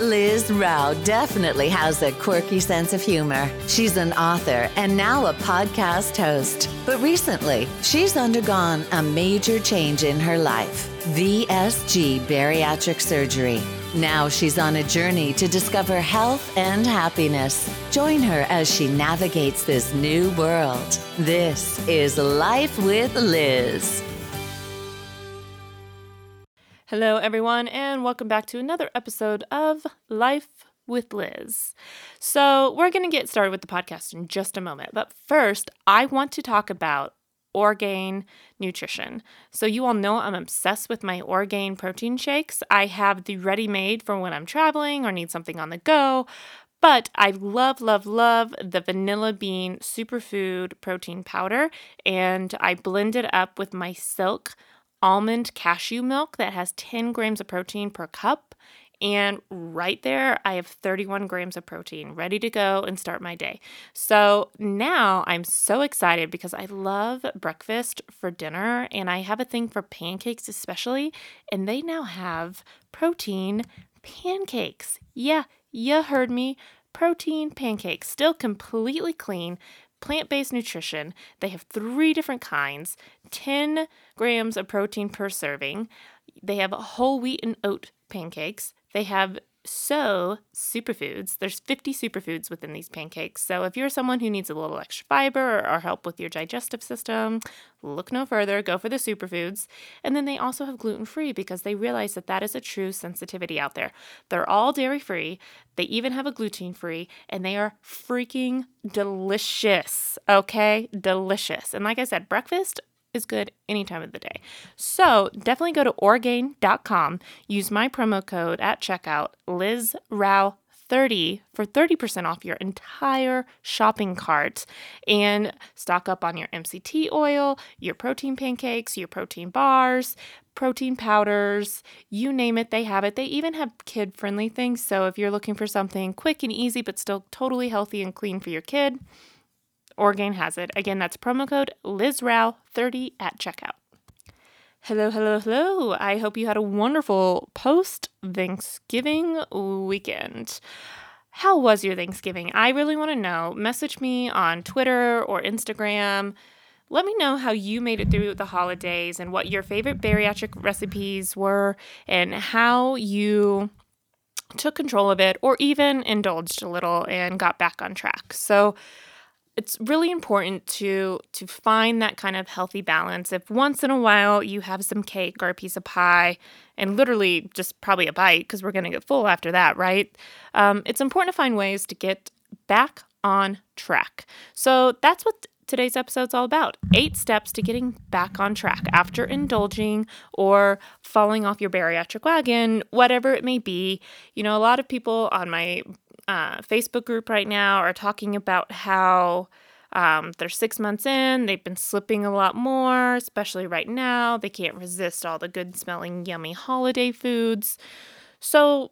Liz Rao definitely has a quirky sense of humor. She's an author and now a podcast host. But recently, she's undergone a major change in her life, VSG bariatric surgery. Now she's on a journey to discover health and happiness. Join her as she navigates this new world. This is Life with Liz. Hello, everyone, and welcome back to another episode of Life with Liz. So we're going to get started with the podcast in just a moment, but first, I want to talk about Orgain nutrition. So you all know I'm obsessed with my Orgain protein shakes. I have the ready-made for when I'm traveling or need something on the go, but I love, love, love the vanilla bean superfood protein powder, and I blend it up with my Silk almond cashew milk that has 10 grams of protein per cup, and right there I have 31 grams of protein ready to go and start my day. So now I'm so excited because I love breakfast for dinner, and I have a thing for pancakes especially, and they now have protein pancakes. Yeah, you heard me, protein pancakes, still completely clean, plant-based nutrition. They have 3 different kinds, 10 grams of protein per serving. They have whole wheat and oat pancakes. They have superfoods. There's 50 superfoods within these pancakes. So if you're someone who needs a little extra fiber or help with your digestive system, look no further, go for the superfoods. And then they also have gluten-free because they realize that that is a true sensitivity out there. They're all dairy-free. They even have a gluten-free, and they are freaking delicious. Okay? Delicious. And like I said, breakfast is good any time of the day. So definitely go to Orgain.com. Use my promo code at checkout, LizRao30, for 30% off your entire shopping cart, and stock up on your MCT oil, your protein pancakes, your protein bars, protein powders, you name it, they have it. They even have kid-friendly things. So if you're looking for something quick and easy, but still totally healthy and clean for your kid, Orgain has it. Again, that's promo code LizRao30 at checkout. Hello, hello, hello. I hope you had a wonderful post-Thanksgiving weekend. How was your Thanksgiving? I really want to know. Message me on Twitter or Instagram. Let me know how you made it through the holidays and what your favorite bariatric recipes were and how you took control of it or even indulged a little and got back on track. So it's really important to find that kind of healthy balance. If once in a while you have some cake or a piece of pie, and literally just probably a bite because we're going to get full after that, right? It's important to find ways to get back on track. So that's what today's episode's all about. 8 steps to getting back on track after indulging or falling off your bariatric wagon, whatever it may be. You know, a lot of people on my Facebook group right now are talking about how they're 6 months in, they've been slipping a lot more, especially right now. They can't resist all the good smelling, yummy holiday foods. So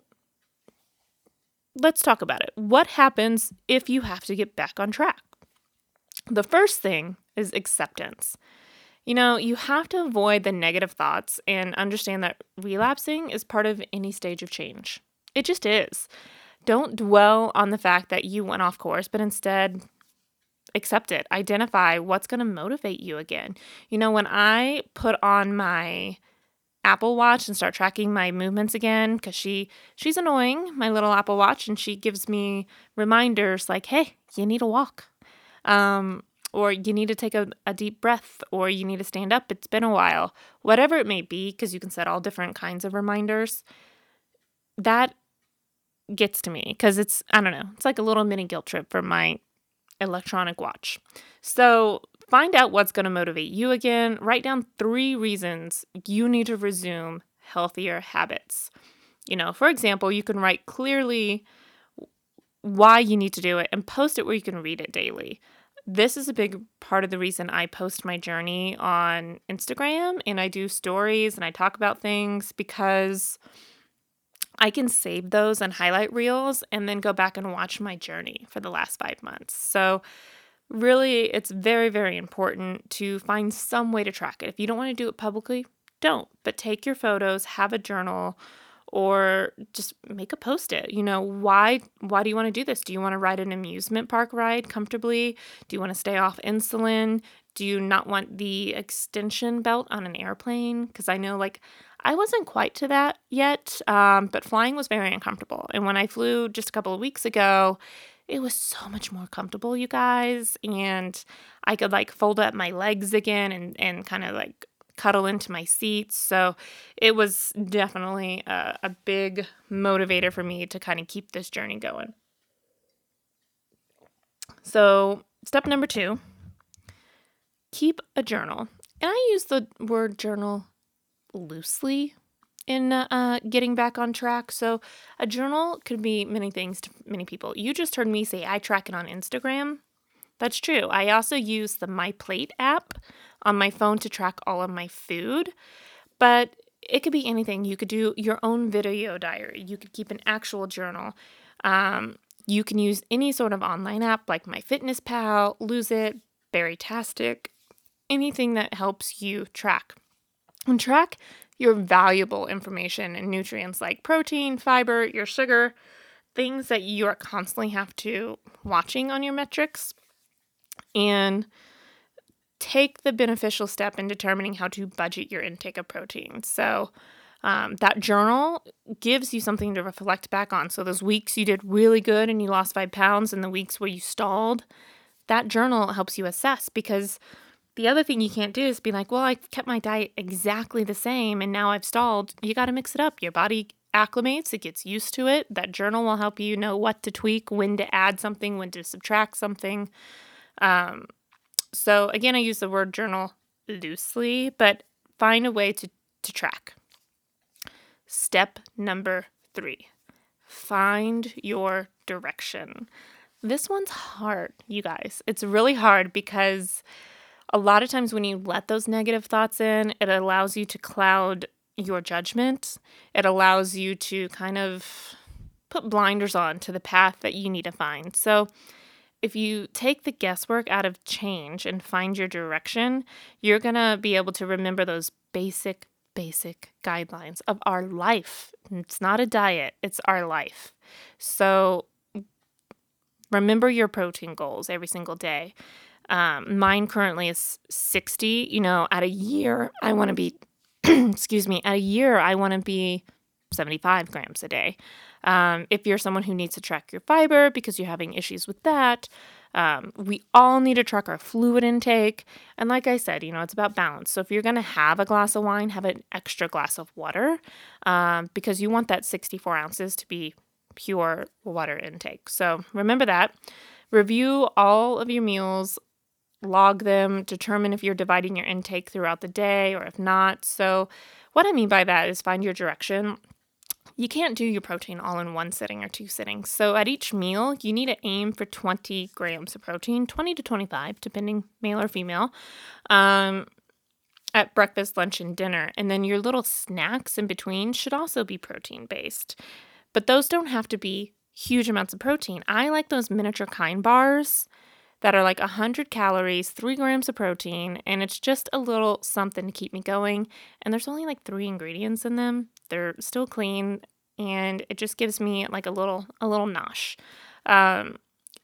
let's talk about it. What happens if you have to get back on track? The first thing is acceptance. You know, you have to avoid the negative thoughts and understand that relapsing is part of any stage of change. It just is. Don't dwell on the fact that you went off course, but instead accept it. Identify what's going to motivate you again. You know, when I put on my Apple Watch and start tracking my movements again, because she's annoying, my little Apple Watch, and she gives me reminders like, hey, you need a walk, or you need to take a deep breath, or you need to stand up, it's been a while, whatever it may be, because you can set all different kinds of reminders. That gets to me because it's, I don't know, it's like a little mini guilt trip for my electronic watch. So find out what's going to motivate you again. Write down 3 reasons you need to resume healthier habits. You know, for example, you can write clearly why you need to do it and post it where you can read it daily. This is a big part of the reason I post my journey on Instagram, and I do stories and I talk about things because I can save those and highlight reels and then go back and watch my journey for the last 5 months. So really, it's very, very important to find some way to track it. If you don't want to do it publicly, don't. But take your photos, have a journal, or just make a post-it. You know, why do you want to do this? Do you want to ride an amusement park ride comfortably? Do you want to stay off insulin? Do you not want the extension belt on an airplane? Because I know, like, I wasn't quite to that yet, but flying was very uncomfortable. And when I flew just a couple of weeks ago, it was so much more comfortable, you guys. And I could, like, fold up my legs again and kind of, like, cuddle into my seats. So it was definitely a big motivator for me to kind of keep this journey going. So step number 2, keep a journal. And I use the word journal loosely in getting back on track. So a journal could be many things to many people. You just heard me say I track it on Instagram. That's true. I also use the MyPlate app on my phone to track all of my food, but it could be anything. You could do your own video diary. You could keep an actual journal. You can use any sort of online app like MyFitnessPal, LoseIt, Berrytastic, anything that helps you track. And track your valuable information and nutrients like protein, fiber, your sugar, things that you are constantly have to watching on your metrics. And take the beneficial step in determining how to budget your intake of protein. So that journal gives you something to reflect back on. So those weeks you did really good and you lost 5 pounds, and the weeks where you stalled, that journal helps you assess. Because the other thing you can't do is be like, well, I kept my diet exactly the same and now I've stalled. You got to mix it up. Your body acclimates, it gets used to it. That journal will help you know what to tweak, when to add something, when to subtract something. So again, I use the word journal loosely, but find a way to track. Step number 3, find your direction. This one's hard, you guys. It's really hard because a lot of times when you let those negative thoughts in, it allows you to cloud your judgment. It allows you to kind of put blinders on to the path that you need to find. So if you take the guesswork out of change and find your direction, you're going to be able to remember those basic guidelines of our life. It's not a diet, it's our life. So remember your protein goals every single day. Mine currently is 60. You know, at a year, I want to be, at a year, I want to be 75 grams a day. If you're someone who needs to track your fiber because you're having issues with that, we all need to track our fluid intake. And like I said, you know, it's about balance. So if you're going to have a glass of wine, have an extra glass of water, because you want that 64 ounces to be pure water intake. So remember that. Review all of your meals, log them, determine if you're dividing your intake throughout the day or if not. So what I mean by that is find your direction. You can't do your protein all in one sitting or 2 sittings. So at each meal, you need to aim for 20 grams of protein, 20 to 25, depending male or female, at breakfast, lunch, and dinner. And then your little snacks in between should also be protein-based. But those don't have to be huge amounts of protein. I like those miniature KIND bars that are like 100 calories, 3 grams of protein, and it's just a little something to keep me going. And there's only like 3 ingredients in them. They're still clean, and it just gives me like a little nosh.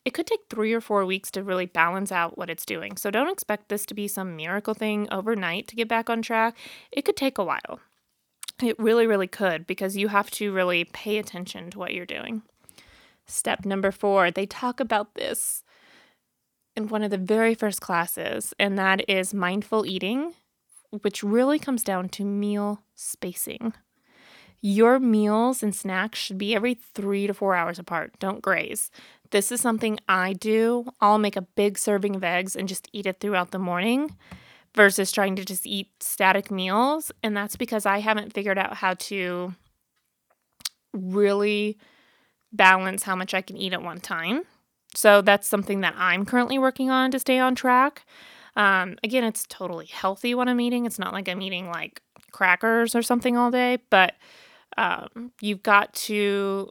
It could take 3 or 4 weeks to really balance out what it's doing. So don't expect this to be some miracle thing overnight to get back on track. It could take a while. It really, really could, because you have to really pay attention to what you're doing. Step number 4, they talk about this in one of the very first classes, and that is mindful eating, which really comes down to meal spacing. Your meals and snacks should be every 3 to 4 hours apart. Don't graze. This is something I do. I'll make a big serving of eggs and just eat it throughout the morning versus trying to just eat static meals. And that's because I haven't figured out how to really balance how much I can eat at one time. So that's something that I'm currently working on to stay on track. Again, it's totally healthy when I'm eating. It's not like I'm eating like crackers or something all day, but you've got to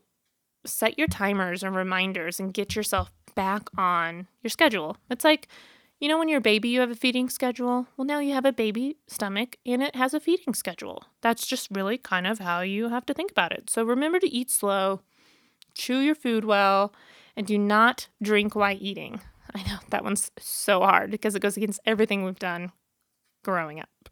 set your timers and reminders and get yourself back on your schedule. It's like You know when you're a baby, you have a feeding schedule? Well, now you have a baby stomach and it has a feeding schedule. That's just really kind of how you have to think about it. So remember to eat slow, chew your food well, and do not drink while eating. I know that one's so hard because it goes against everything we've done growing up.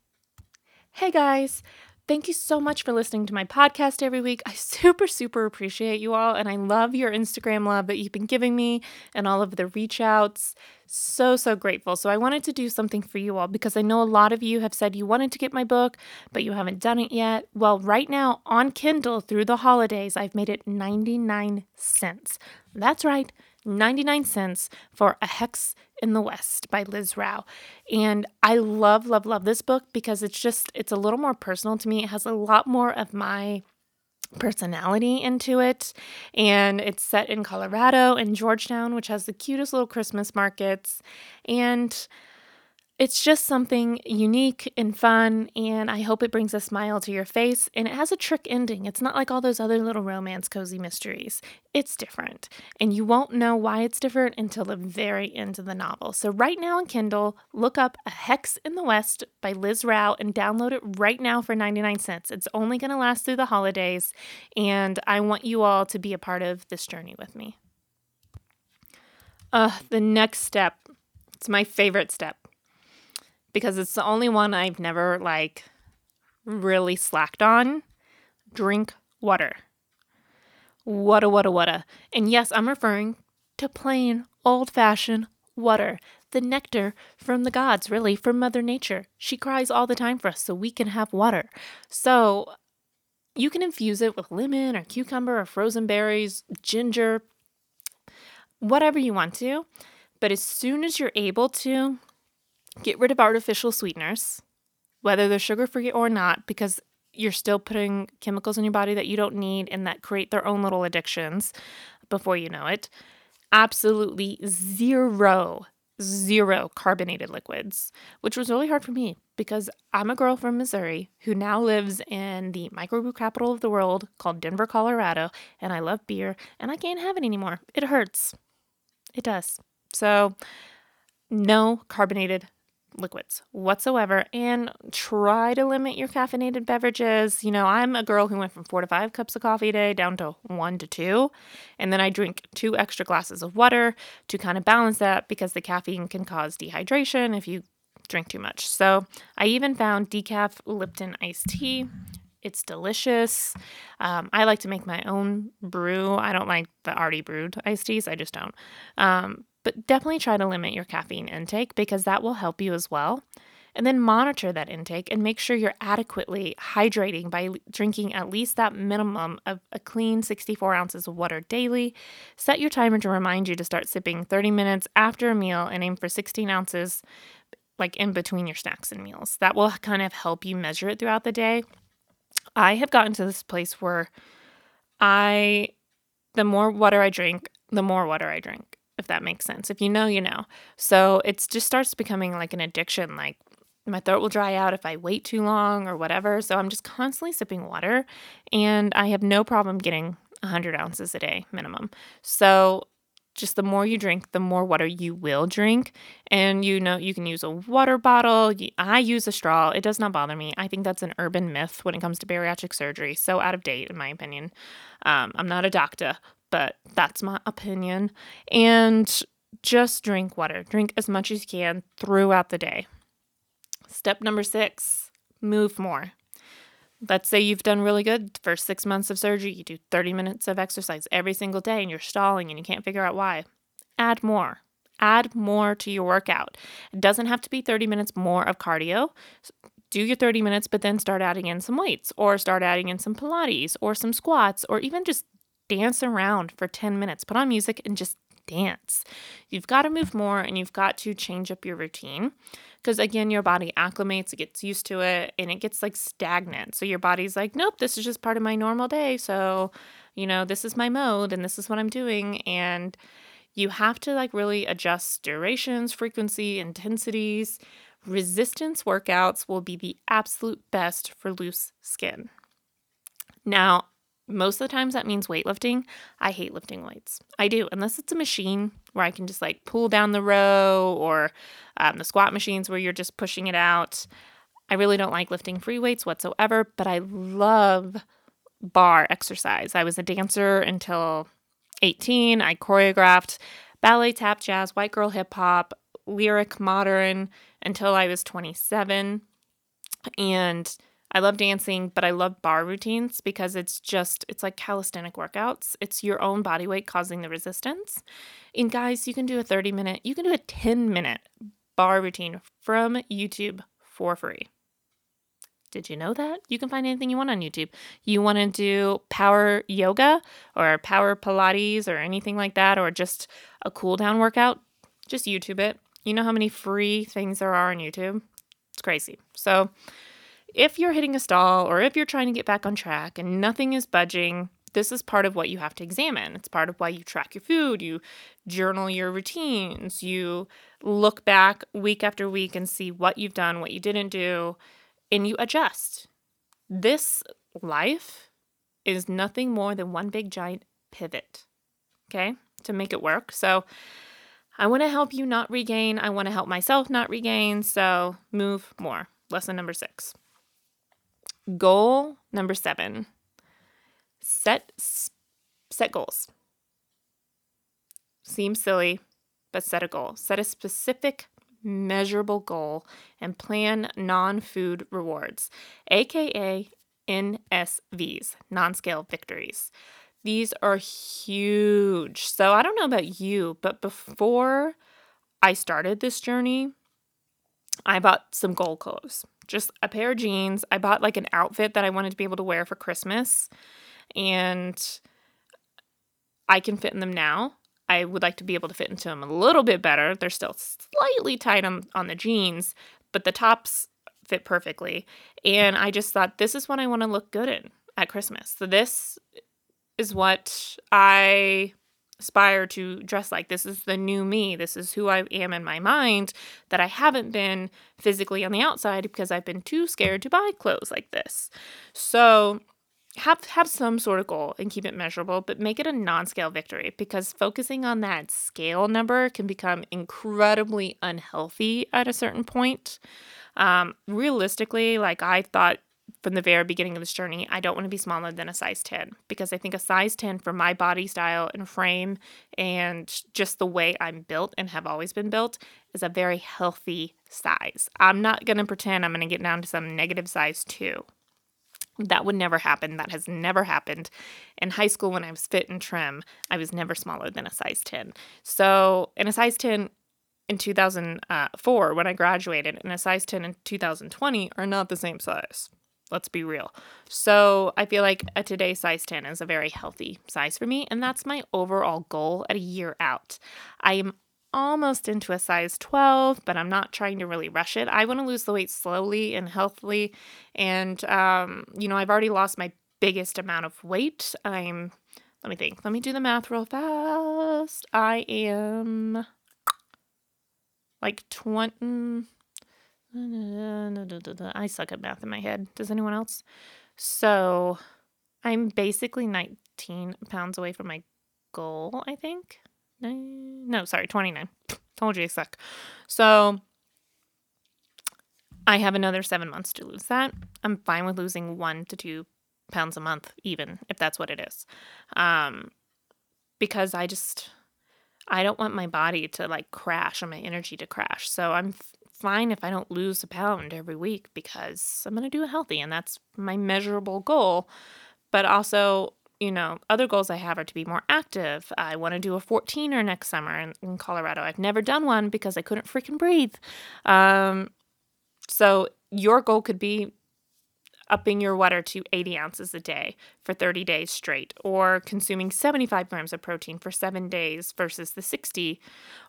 Hey guys, thank you so much for listening to my podcast every week. I super appreciate you all, and I love your Instagram love that you've been giving me and all of the reach outs. So grateful. So I wanted to do something for you all because I know a lot of you have said you wanted to get my book, but you haven't done it yet. Well, right now on Kindle through the holidays, I've made it 99 cents. That's right, 99 cents for A Hex in the West by Liz Rao. And I love this book because it's a little more personal to me. It has a lot more of my personality into it. And it's set in Colorado and Georgetown, which has the cutest little Christmas markets. And it's just something unique and fun, and I hope it brings a smile to your face, and it has a trick ending. It's not like all those other little romance cozy mysteries. It's different, and you won't know why it's different until the very end of the novel. So right now on Kindle, look up A Hex in the West by Liz Rao and download it right now for 99 cents. It's only going to last through the holidays, and I want you all to be a part of this journey with me. The next step. It's my favorite step, because it's the only one I've never really slacked on. Drink water. Wada. And yes, I'm referring to plain old-fashioned water. The nectar from the gods, really, from Mother Nature. She cries all the time for us so we can have water. So you can infuse it with lemon or cucumber or frozen berries, ginger, whatever you want to. But as soon as you're able to, get rid of artificial sweeteners, whether they're sugar-free or not, because you're still putting chemicals in your body that you don't need and that create their own little addictions before you know it. Absolutely zero carbonated liquids, which was really hard for me because I'm a girl from Missouri who now lives in the microbrew capital of the world called Denver, Colorado, and I love beer, and I can't have it anymore. It hurts. It does. So no carbonated liquids whatsoever, and try to limit your caffeinated beverages. You know, I'm a girl who went from 4 to 5 cups of coffee a day down to 1 to 2, and then I drink 2 extra glasses of water to kind of balance that because the caffeine can cause dehydration if you drink too much. So I even found decaf Lipton iced tea. It's delicious. I like to make my own brew. I don't like the already brewed iced teas. I just don't. But definitely try to limit your caffeine intake because that will help you as well. And then monitor that intake and make sure you're adequately hydrating by drinking at least that minimum of a clean 64 ounces of water daily. Set your timer to remind you to start sipping 30 minutes after a meal and aim for 16 ounces in between your snacks and meals. That will kind of help you measure it throughout the day. I have gotten to this place where the more water I drink. If that makes sense. If you know, you know. So it just starts becoming like an addiction. Like my throat will dry out if I wait too long or whatever. So I'm just constantly sipping water, and I have no problem getting 100 ounces a day minimum. So just the more you drink, the more water you will drink. And you know, you can use a water bottle. I use a straw. It does not bother me. I think that's an urban myth when it comes to bariatric surgery. So out of date, in my opinion. I'm not a doctor, but that's my opinion. And just drink water. Drink as much as you can throughout the day. Step number 6, move more. Let's say you've done really good the first 6 months of surgery. You do 30 minutes of exercise every single day and you're stalling and you can't figure out why. Add more. Add more to your workout. It doesn't have to be 30 minutes more of cardio. Do your 30 minutes, but then start adding in some weights or start adding in some Pilates or some squats or even just dance around for 10 minutes. Put on music and just dance. You've got to move more and you've got to change up your routine because, again, your body acclimates, it gets used to it, and it gets stagnant. So your body's like, nope, this is just part of my normal day. So, this is my mode and this is what I'm doing. And you have to really adjust durations, frequency, intensities. Resistance workouts will be the absolute best for loose skin. Now, Most of the times that means weightlifting. I hate lifting weights. I do, unless it's a machine where I can just like pull down the row or the squat machines where you're just pushing it out. I really don't like lifting free weights whatsoever, but I love bar exercise. I was a dancer until 18. I choreographed ballet, tap, jazz, white girl, hip hop, lyric, modern until I was 27. And I love dancing, but I love bar routines because it's like calisthenic workouts. It's your own body weight causing the resistance. And guys, you can do a 30-minute, you can do a 10-minute bar routine from YouTube for free. Did you know that? You can find anything you want on YouTube. You want to do power yoga or power Pilates or anything like that, or just a cool down workout, just YouTube it. You know how many free things there are on YouTube? It's crazy. So if you're hitting a stall or if you're trying to get back on track and nothing is budging, this is part of what you have to examine. It's part of why you track your food, you journal your routines, you look back week after week and see what you've done, what you didn't do, and you adjust. This life is nothing more than one big giant pivot, okay, to make it work. So I want to help you not regain. I want to help myself not regain. So move more. Lesson number 6. Goal number 7, set goals. Seems silly, but set a goal. Set a specific, measurable goal and plan non-food rewards, aka NSVs, non-scale victories. These are huge. So I don't know about you, but before I started this journey, I bought some goal clothes. Just a pair of jeans. I bought like an outfit that I wanted to be able to wear for Christmas, and I can fit in them now. I would like to be able to fit into them a little bit better. They're still slightly tight on the jeans, but the tops fit perfectly. And I just thought, this is what I want to look good in at Christmas. So this is what I aspire to dress like. This is the new me. This is who I am in my mind that I haven't been physically on the outside because I've been too scared to buy clothes like this. So have some sort of goal and keep it measurable, but make it a non-scale victory, because focusing on that scale number can become incredibly unhealthy at a certain point. Realistically, like I thought from the very beginning of this journey, I don't want to be smaller than a size 10, because I think a size 10 for my body style and frame and just the way I'm built and have always been built is a very healthy size. I'm not going to pretend I'm going to get down to some negative size 2. That would never happen. That has never happened. In high school, when I was fit and trim, I was never smaller than a size 10. So, in a size 10 in 2004, when I graduated, and a size 10 in 2020 are not the same size. Let's be real. So I feel like a today size 10 is a very healthy size for me, and that's my overall goal at a year out. I am almost into a size 12, but I'm not trying to really rush it. I want to lose the weight slowly and healthily, and, I've already lost my biggest amount of weight. Let me think. Let me do the math real fast. I am like 20... I suck at math in my head. Does anyone else? So I'm basically 19 pounds away from my goal, I think. 29. Told you I suck. So I have another 7 months to lose that. I'm fine with losing 1 to 2 pounds a month, even if that's what it is. Because I don't want my body to like crash or my energy to crash. So I'm fine if I don't lose a pound every week, because I'm going to do it healthy, and that's my measurable goal. But also, other goals I have are to be more active. I want to do a 14er next summer in Colorado. I've never done one because I couldn't freaking breathe. So your goal could be upping your water to 80 ounces a day for 30 days straight, or consuming 75 grams of protein for 7 days versus the 60,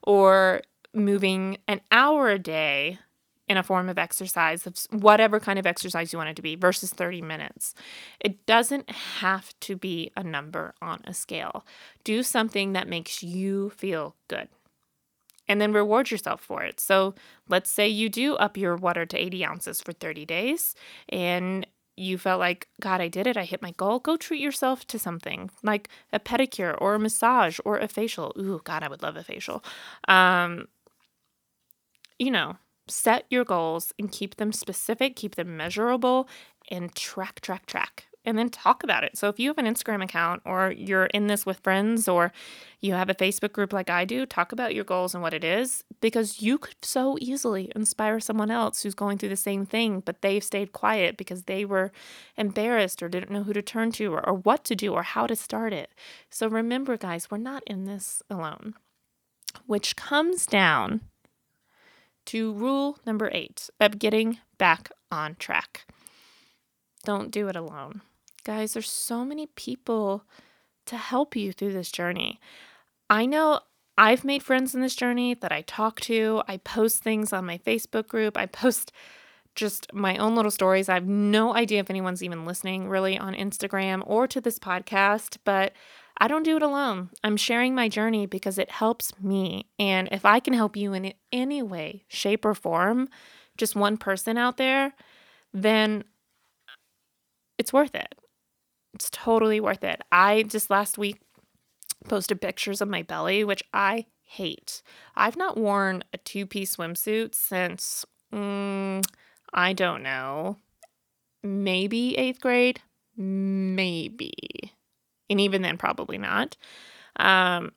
or moving an hour a day in a form of exercise, of whatever kind of exercise you want it to be, versus 30 minutes. It doesn't have to be a number on a scale. Do something that makes you feel good, and then reward yourself for it. So let's say you do up your water to 80 ounces for 30 days, and you felt like, God, I did it. I hit my goal. Go treat yourself to something like a pedicure or a massage or a facial. Ooh, God, I would love a facial. You know, set your goals and keep them specific, keep them measurable, and track. And then talk about it. So if you have an Instagram account or you're in this with friends or you have a Facebook group like I do, talk about your goals and what it is, because you could so easily inspire someone else who's going through the same thing, but they've stayed quiet because they were embarrassed or didn't know who to turn to or what to do or how to start it. So remember, guys, we're not in this alone, which comes down to rule number 8 of getting back on track. Don't do it alone. Guys, there's so many people to help you through this journey. I know I've made friends in this journey that I talk to. I post things on my Facebook group. I post just my own little stories. I have no idea if anyone's even listening really on Instagram or to this podcast, but I don't do it alone. I'm sharing my journey because it helps me. And if I can help you in any way, shape, or form, just one person out there, then it's worth it. It's totally worth it. I just last week posted pictures of my belly, which I hate. I've not worn a two-piece swimsuit since, I don't know, maybe 8th grade, maybe. And even then, probably not. I've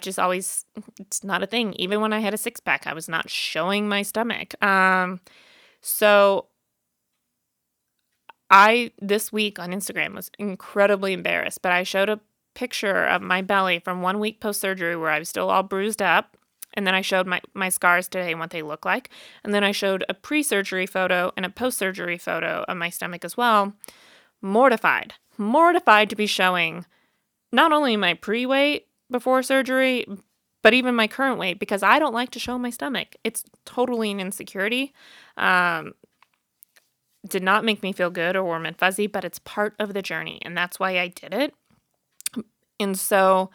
just always, it's not a thing. Even when I had a six-pack, I was not showing my stomach. I, this week on Instagram, was incredibly embarrassed, but I showed a picture of my belly from 1 week post-surgery where I was still all bruised up, and then I showed my scars today and what they look like, and then I showed a pre-surgery photo and a post-surgery photo of my stomach as well, mortified to be showing not only my pre-weight before surgery, but even my current weight, because I don't like to show my stomach. It's totally an insecurity. Did not make me feel good or warm and fuzzy, but it's part of the journey, and that's why I did it. And so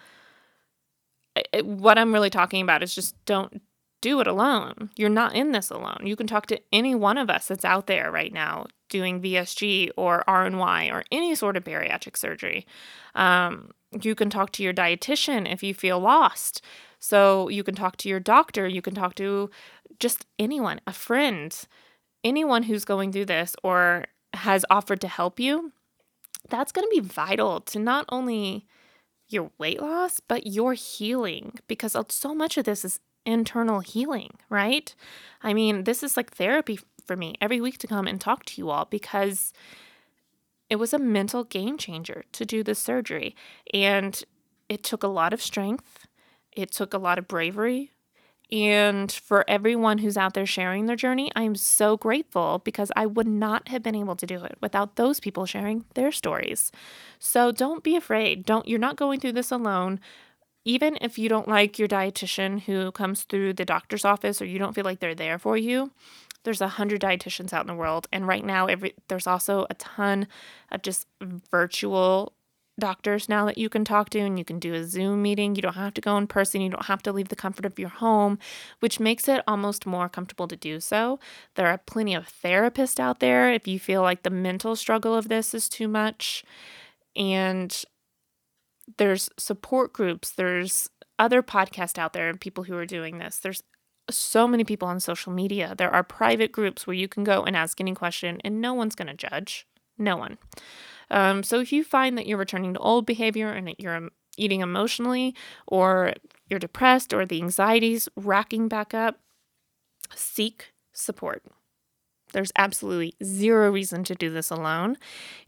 what I'm really talking about is just don't do it alone. You're not in this alone. You can talk to any one of us that's out there right now doing VSG or RNY or any sort of bariatric surgery. You can talk to your dietitian if you feel lost. So you can talk to your doctor. You can talk to just anyone, a friend, anyone who's going through this or has offered to help you. That's going to be vital to not only your weight loss, but your healing, because so much of this is internal healing, right? I mean, this is like therapy for me every week to come and talk to you all, because it was a mental game changer to do this surgery. And it took a lot of strength. It took a lot of bravery. And for everyone who's out there sharing their journey, I am so grateful, because I would not have been able to do it without those people sharing their stories. So don't be afraid. You're not going through this alone. Even if you don't like your dietitian who comes through the doctor's office, or you don't feel like they're there for you, there's 100 dietitians out in the world. And right now, there's also a ton of just virtual doctors now that you can talk to, and you can do a Zoom meeting. You don't have to go in person. You don't have to leave the comfort of your home, which makes it almost more comfortable to do so. There are plenty of therapists out there if you feel like the mental struggle of this is too much. And there's support groups. There's other podcasts out there and people who are doing this. There's so many people on social media. There are private groups where you can go and ask any question, and no one's going to judge. No one. So if you find that you're returning to old behavior and that you're eating emotionally, or you're depressed, or the anxiety's racking back up, seek support. There's absolutely zero reason to do this alone.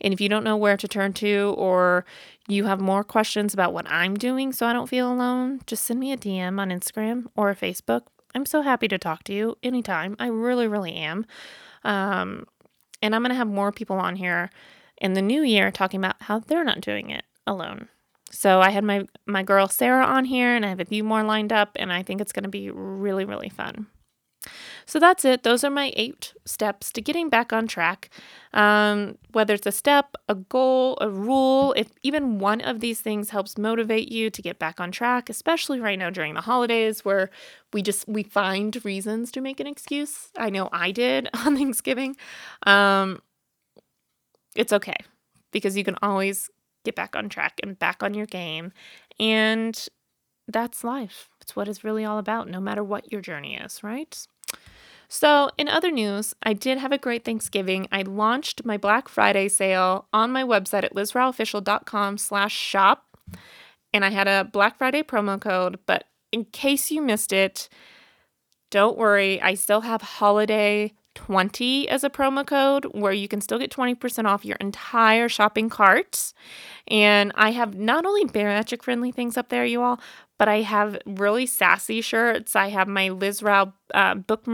And if you don't know where to turn to, or you have more questions about what I'm doing so I don't feel alone, just send me a DM on Instagram or Facebook. I'm so happy to talk to you anytime. I really, really am. And I'm going to have more people on here in the new year talking about how they're not doing it alone. So I had my girl Sarah on here, and I have a few more lined up, and I think it's going to be really, really fun. So that's it. Those are my 8 steps to getting back on track. Whether it's a step, a goal, a rule, if even one of these things helps motivate you to get back on track, especially right now during the holidays where we find reasons to make an excuse. I know I did on Thanksgiving. it's okay because you can always get back on track and back on your game. And that's life. It's what it's really all about, no matter what your journey is, right? So in other news, I did have a great Thanksgiving. I launched my Black Friday sale on my website at lizraoofficial.com/shop. And I had a Black Friday promo code, but in case you missed it, don't worry. I still have holiday 20 as a promo code where you can still get 20% off your entire shopping cart. And I have not only bariatric friendly things up there, you all, but I have really sassy shirts. I have my Liz Rao book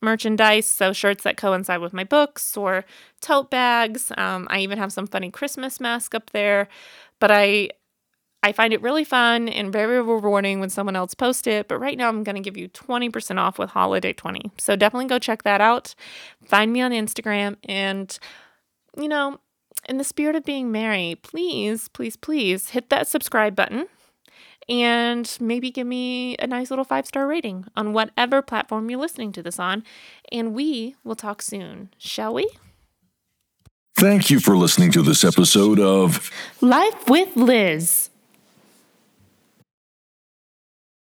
merchandise, so shirts that coincide with my books or tote bags. I even have some funny Christmas mask up there, but I find it really fun and very rewarding when someone else posts it. But right now I'm going to give you 20% off with Holiday 20. So definitely go check that out. Find me on Instagram. And, you know, in the spirit of being merry, please, please, please hit that subscribe button and maybe give me a nice little 5-star rating on whatever platform you're listening to this on. And we will talk soon, shall we? Thank you for listening to this episode of Life with Liz.